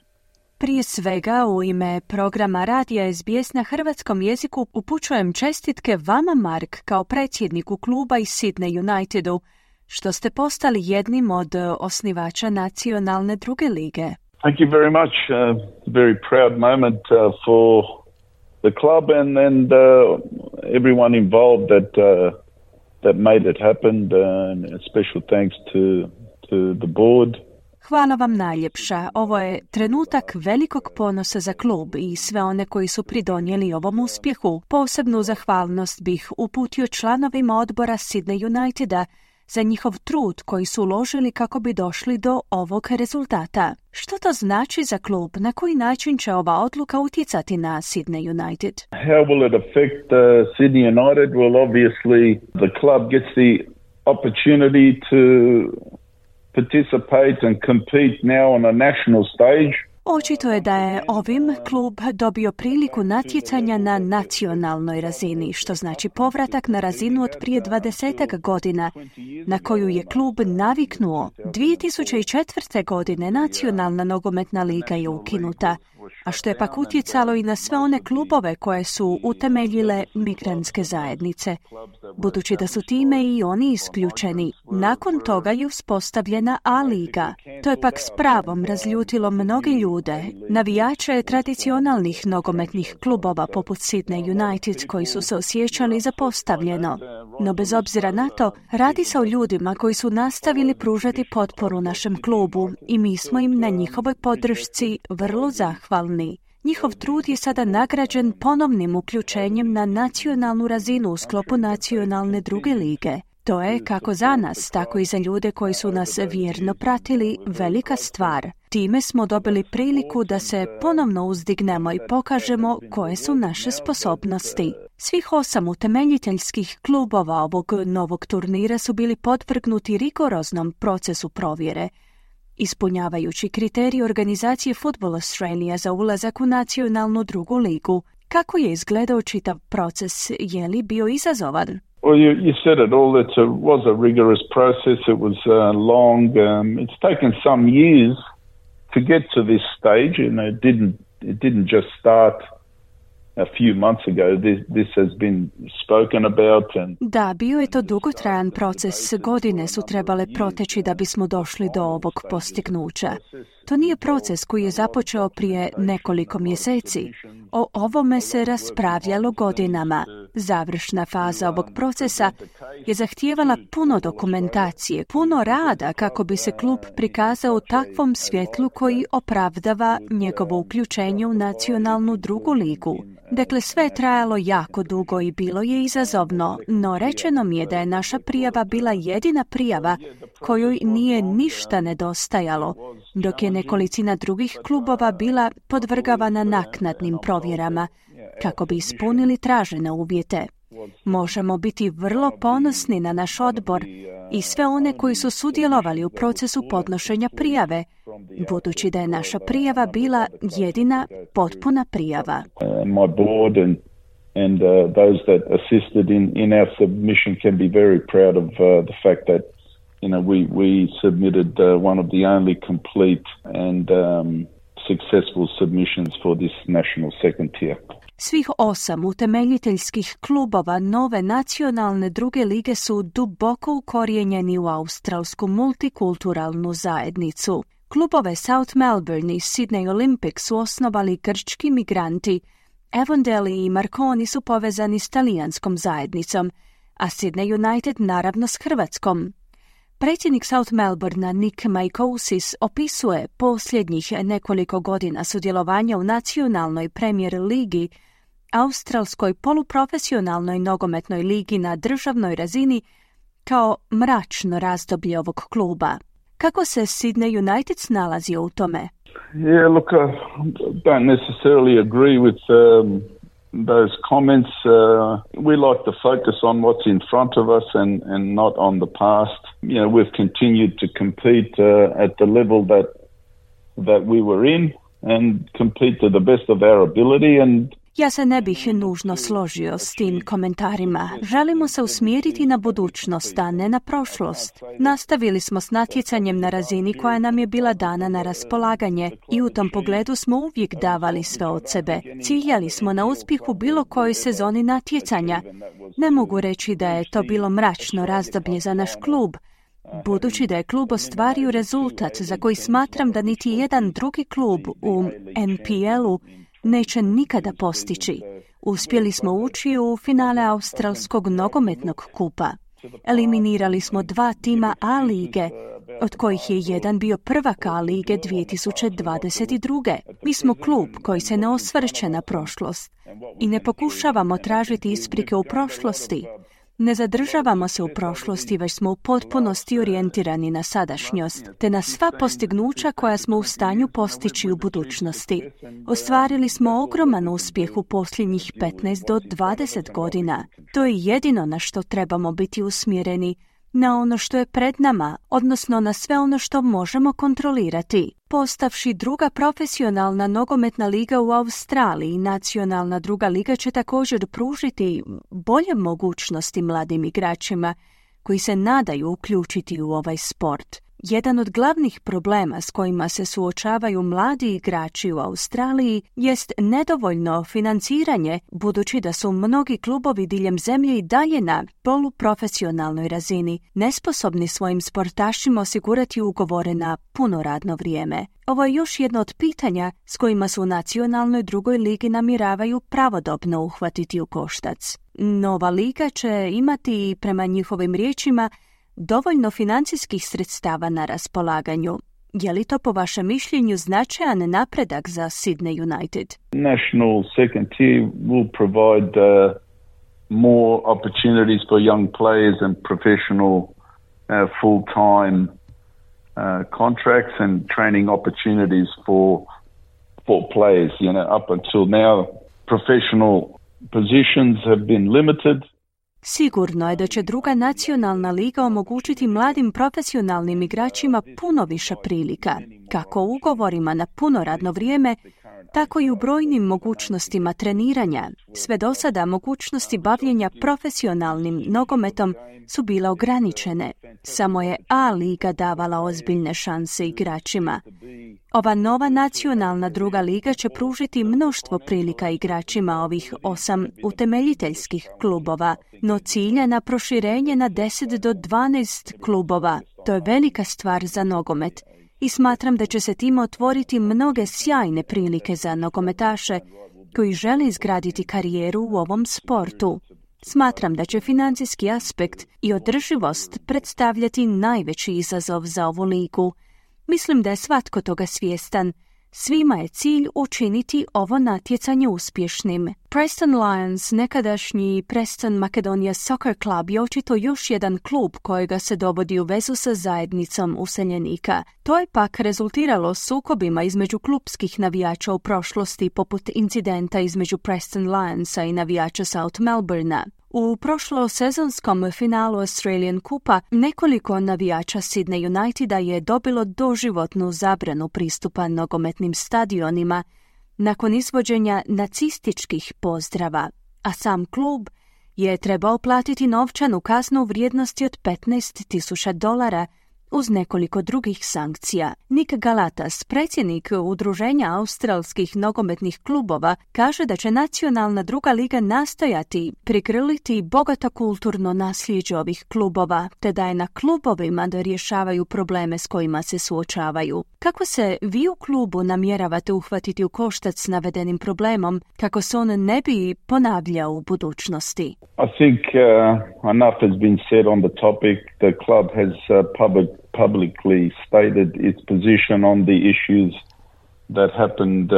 Prije svega u ime programa Radija SBS na hrvatskom jeziku upućujem čestitke vama, Mark, kao predsjedniku kluba iz Sydney Unitedu, što ste postali jednim od osnivača nacionalne druge lige. Thank you very much. Very proud moment for the club and everyone involved that made it happen. And a special thanks to the board. Hvala vam najljepša. Ovo je trenutak velikog ponosa za klub i sve one koji su pridonijeli ovom uspjehu. Posebnu zahvalnost bih uputio članovima odbora Sydney Uniteda za njihov trud koji su uložili kako bi došli do ovog rezultata. Što to znači za klub? Na koji način će ova odluka utjecati na Sydney United? How will it affect Sydney United? Well, obviously the club gets the opportunity to participate and compete now on a national stage. Očito je da je ovim klub dobio priliku natjecanja na nacionalnoj razini, što znači povratak na razinu od prije 20 godina, na koju je klub naviknuo. 2004. godine Nacionalna nogometna liga je ukinuta, a što je pak utjecalo i na sve one klubove koje su utemeljile migrantske zajednice, budući da su time i oni isključeni. Nakon toga je uspostavljena A-liga. To je pak s pravom razljutilo mnoge ljude, navijače tradicionalnih nogometnih klubova poput Sydney United koji su se osjećali zapostavljeno. No bez obzira na to, radi se o ljudima koji su nastavili pružati potporu našem klubu i mi smo im na njihovoj podršci vrlo zahvalni. Njihov trud je sada nagrađen ponovnim uključenjem na nacionalnu razinu u sklopu nacionalne druge lige. To je, kako za nas, tako i za ljude koji su nas vjerno pratili, velika stvar. Time smo dobili priliku da se ponovno uzdignemo i pokažemo koje su naše sposobnosti. Svih 8 utemeljiteljskih klubova ovog novog turnira su bili podvrgnuti rigoroznom procesu provjere, ispunjavajući kriterij organizacije Football Australia za ulazak u nacionalnu drugu ligu. Kako je izgledao čitav proces? Je li bio izazovan? Well, you said it all. It was a rigorous process. It was long. It's taken some years to get to this stage. You know, it didn't just start a few months ago. This has been spoken about. Da, bio je to dugotrajan proces. Godine su trebale proteći da bismo došli do ovog postignuća. To nije proces koji je započeo prije nekoliko mjeseci. O ovome se raspravljalo godinama. Završna faza ovog procesa je zahtijevala puno dokumentacije, puno rada kako bi se klub prikazao u takvom svjetlu koji opravdava njegovo uključenje u nacionalnu drugu ligu. Dakle, sve je trajalo jako dugo i bilo je izazovno, no rečeno mi je da je naša prijava bila jedina prijava kojoj nije ništa nedostajalo, dok je nekolicina drugih klubova bila podvrgavana naknadnim provjerama kako bi ispunili tražene uvjete. Možemo biti vrlo ponosni na naš odbor i sve one koji su sudjelovali u procesu podnošenja prijave, budući da je naša prijava bila jedina potpuna prijava. Svih 8 utemeljiteljskih klubova nove nacionalne druge lige su duboko ukorijenjeni u australsku multikulturalnu zajednicu. Klubove South Melbourne i Sydney Olympic su osnovali grčki migranti. Avondale i Marconi su povezani s talijanskom zajednicom, a Sydney United naravno s hrvatskom. Predsjednik South Melbourna Nick Maikousis opisuje posljednjih nekoliko godina sudjelovanja u nacionalnoj Premier ligi, australskoj poluprofesionalnoj nogometnoj ligi na državnoj razini, kao mračno razdoblje ovog kluba. Kako se Sydney United nalazio u tome? Yeah, look, I don't necessarily agree with those comments. We like to focus on what's in front of us and not on the past. You know, we've continued to compete at the level that we were in and compete to the best of our ability. Ja se ne bih nužno složio s tim komentarima. Želimo se usmjeriti na budućnost, a ne na prošlost. Nastavili smo s natjecanjem na razini koja nam je bila dana na raspolaganje i u tom pogledu smo uvijek davali sve od sebe. Ciljali smo na uspjeh u bilo kojoj sezoni natjecanja. Ne mogu reći da je to bilo mračno razdoblje za naš klub, budući da je klub ostvario rezultat za koji smatram da niti jedan drugi klub u NPL-u neće nikada postići. Uspjeli smo ući u finale australskog nogometnog kupa. Eliminirali smo 2 tima A lige, od kojih je jedan bio prvak A lige 2022. Mi smo klub koji se ne osvrće na prošlost i ne pokušavamo tražiti isprike u prošlosti. Ne zadržavamo se u prošlosti, već smo u potpunosti orijentirani na sadašnjost, te na sva postignuća koja smo u stanju postići u budućnosti. Ostvarili smo ogroman uspjeh u posljednjih 15 do 20 godina. To je jedino na što trebamo biti usmjereni, na ono što je pred nama, odnosno na sve ono što možemo kontrolirati. Postavši druga profesionalna nogometna liga u Australiji, nacionalna druga liga će također pružiti bolje mogućnosti mladim igračima koji se nadaju uključiti u ovaj sport. Jedan od glavnih problema s kojima se suočavaju mladi igrači u Australiji jest nedovoljno financiranje, budući da su mnogi klubovi diljem zemlje i dalje na poluprofesionalnoj razini nesposobni svojim sportašima osigurati ugovore na puno radno vrijeme. Ovo je još jedno od pitanja s kojima su u nacionalnoj drugoj ligi namiravaju pravodobno uhvatiti u koštac. Nova liga će imati, prema njihovim riječima, dovoljno financijskih sredstava na raspolaganju. Je li to po vašem mišljenju značajan napredak za Sydney United? National second tier will provide more opportunities for young players and professional full-time contracts and training opportunities for players. You know, up until now, professional positions have been limited. Sigurno je da će druga nacionalna liga omogućiti mladim profesionalnim igračima puno više prilika, kako u ugovorima na puno radno vrijeme, tako i u brojnim mogućnostima treniranja. Sve do sada mogućnosti bavljenja profesionalnim nogometom su bile ograničene. Samo je A liga davala ozbiljne šanse igračima. Ova nova nacionalna druga liga će pružiti mnoštvo prilika igračima ovih 8 utemeljiteljskih klubova, no cilja na proširenje na 10 do 12 klubova. To je velika stvar za nogomet. I smatram da će se time otvoriti mnoge sjajne prilike za nogometaše koji žele izgraditi karijeru u ovom sportu. Smatram da će financijski aspekt i održivost predstavljati najveći izazov za ovu ligu. Mislim da je svatko toga svjestan. Svima je cilj učiniti ovo natjecanje uspješnim. Preston Lions, nekadašnji Preston Macedonia Soccer Club, je očito još jedan klub kojega se dovodi u vezu sa zajednicom useljenika. To je pak rezultiralo sukobima između klupskih navijača u prošlosti, poput incidenta između Preston Lionsa i navijača South Melbourna. U prošlosezonskom finalu Australian Kupa nekoliko navijača Sydney Uniteda je dobilo doživotnu zabranu pristupa nogometnim stadionima nakon izvođenja nacističkih pozdrava, a sam klub je trebao platiti novčanu kaznu u vrijednosti od $15,000 uz nekoliko drugih sankcija. Nick Galatas, predsjednik Udruženja australskih nogometnih klubova, kaže da će nacionalna druga liga nastojati prigrliti bogato kulturno nasljeđe ovih klubova, te da je na klubovima da rješavaju probleme s kojima se suočavaju. Kako se vi u klubu namjeravate uhvatiti u koštac s navedenim problemom, kako se on ne bi ponavljao u budućnosti? I think enough has been said on the topic. The club has publicly stated its position on the issues that happened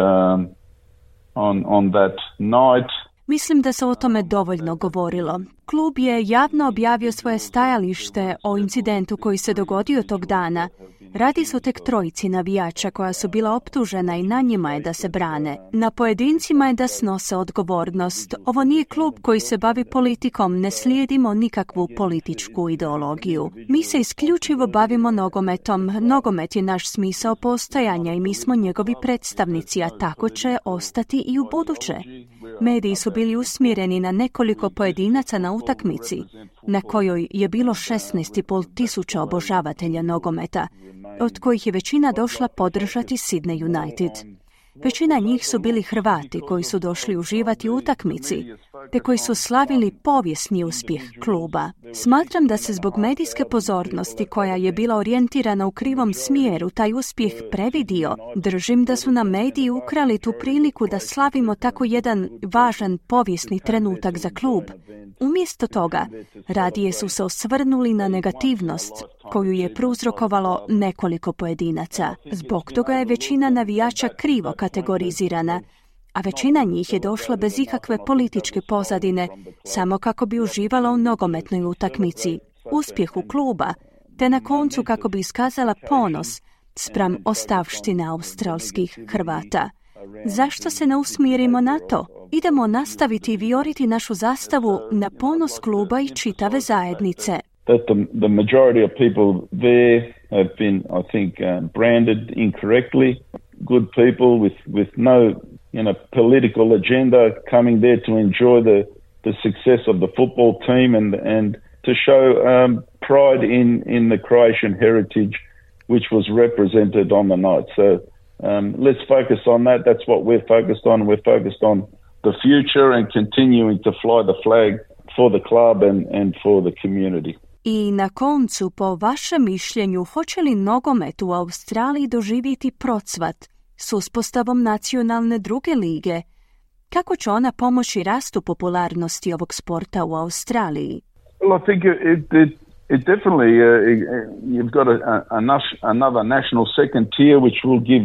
on that night. Mislim da se o tome dovoljno govorilo. Klub je javno objavio svoje stajalište o incidentu koji se dogodio tog dana. Radi se o tek trojici navijača koja su bila optužena i na njima je da se brane. Na pojedincima je da snose odgovornost. Ovo nije klub koji se bavi politikom, ne slijedimo nikakvu političku ideologiju. Mi se isključivo bavimo nogometom. Nogomet je naš smisao postojanja i mi smo njegovi predstavnici, a tako će ostati i u buduće. Mediji su bili usmjereni na nekoliko pojedinaca na utakmici, na kojoj je bilo 16,500 obožavatelja nogometa, od kojih je većina došla podržati Sydney United. Većina njih su bili Hrvati koji su došli uživati u utakmici, te koji su slavili povijesni uspjeh kluba. Smatram da se zbog medijske pozornosti koja je bila orijentirana u krivom smjeru taj uspjeh previdio. Držim da su nam mediji ukrali tu priliku da slavimo tako jedan važan povijesni trenutak za klub. Umjesto toga, radije su se osvrnuli na negativnost koju je prouzrokovalo nekoliko pojedinaca. Zbog toga je većina navijača krivo kategorizirana, a većina njih je došla bez ikakve političke pozadine, samo kako bi uživala u nogometnoj utakmici, uspjehu kluba, te na koncu kako bi iskazala ponos spram ostavštine australskih Hrvata. Zašto se ne usmjerimo na to? Idemo nastaviti vijoriti našu zastavu na ponos kluba i čitave zajednice. That the majority of people there have been, I think, branded incorrectly. Good people with no, political agenda coming there to enjoy the success of the football team and to show pride in the Croatian heritage which was represented on the night. So let's focus on that. That's what we're focused on. We're focused on the future and continuing to fly the flag for the club and for the community. I na koncu, po vašem mišljenju, hoće li nogomet u Australiji doživjeti procvat s uspostavom nacionalne druge lige? Kako će ona pomoći rastu popularnosti ovog sporta u Australiji? Well, I think it definitely you've got another national second tier, which will give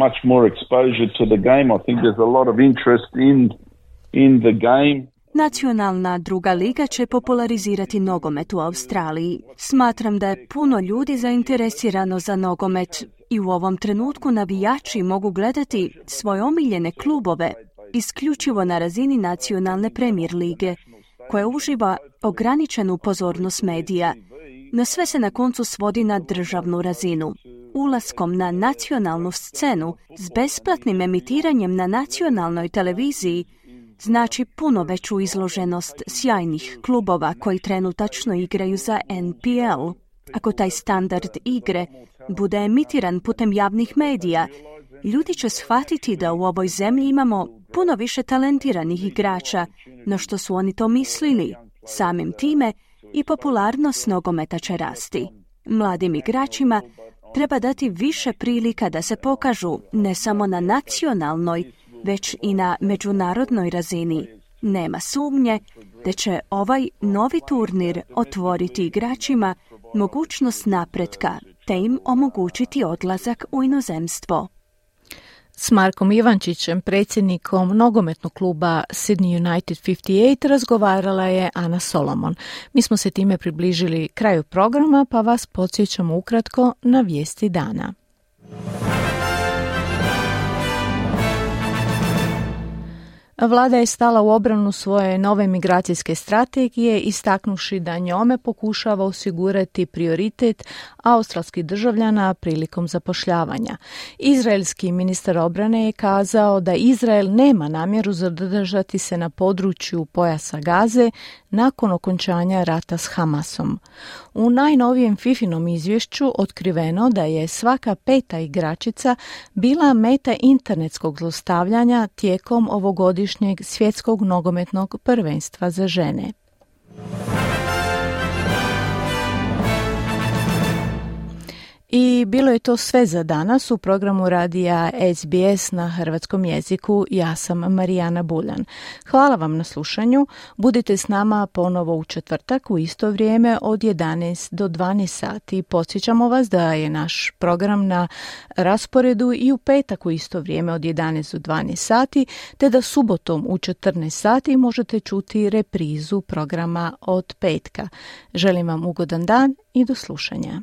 much more exposure to the game. I think there's a lot of interest in the game. Nacionalna druga liga će popularizirati nogomet u Australiji. Smatram da je puno ljudi zainteresirano za nogomet i u ovom trenutku navijači mogu gledati svoje omiljene klubove isključivo na razini nacionalne Premier lige, koja uživa ograničenu pozornost medija. No sve se na koncu svodi na državnu razinu. Ulaskom na nacionalnu scenu s besplatnim emitiranjem na nacionalnoj televiziji znači puno veću izloženost sjajnih klubova koji trenutačno igraju za NPL. Ako taj standard igre bude emitiran putem javnih medija, ljudi će shvatiti da u ovoj zemlji imamo puno više talentiranih igrača no što su oni to mislili. Samim time i popularnost nogometa će rasti. Mladim igračima treba dati više prilika da se pokažu ne samo na nacionalnoj, već i na međunarodnoj razini. Nema sumnje da će ovaj novi turnir otvoriti igračima mogućnost napretka te im omogućiti odlazak u inozemstvo. S Markom Ivančićem, predsjednikom nogometnog kluba Sydney United 58, razgovarala je Ana Solomon. Mi smo se time približili kraju programa, pa vas podsjećamo ukratko na vijesti dana. Vlada je stala u obranu svoje nove migracijske strategije, istaknuvši da njome pokušava osigurati prioritet australskih državljana prilikom zapošljavanja. Izraelski ministar obrane je kazao da Izrael nema namjeru zadržati se na području pojasa Gaze nakon okončanja rata s Hamasom. U najnovijem Fifinom izvješću otkriveno da je svaka peta igračica bila meta internetskog zlostavljanja tijekom ovogodišnjeg svjetskog nogometnog prvenstva za žene. I bilo je to sve za danas u programu radija SBS na hrvatskom jeziku. Ja sam Marijana Buljan. Hvala vam na slušanju. Budite s nama ponovo u četvrtak u isto vrijeme od 11 do 12 sati. Podsjećamo vas da je naš program na rasporedu i u petak u isto vrijeme od 11 do 12 sati, te da subotom u 14 sati možete čuti reprizu programa od petka. Želim vam ugodan dan i do slušanja.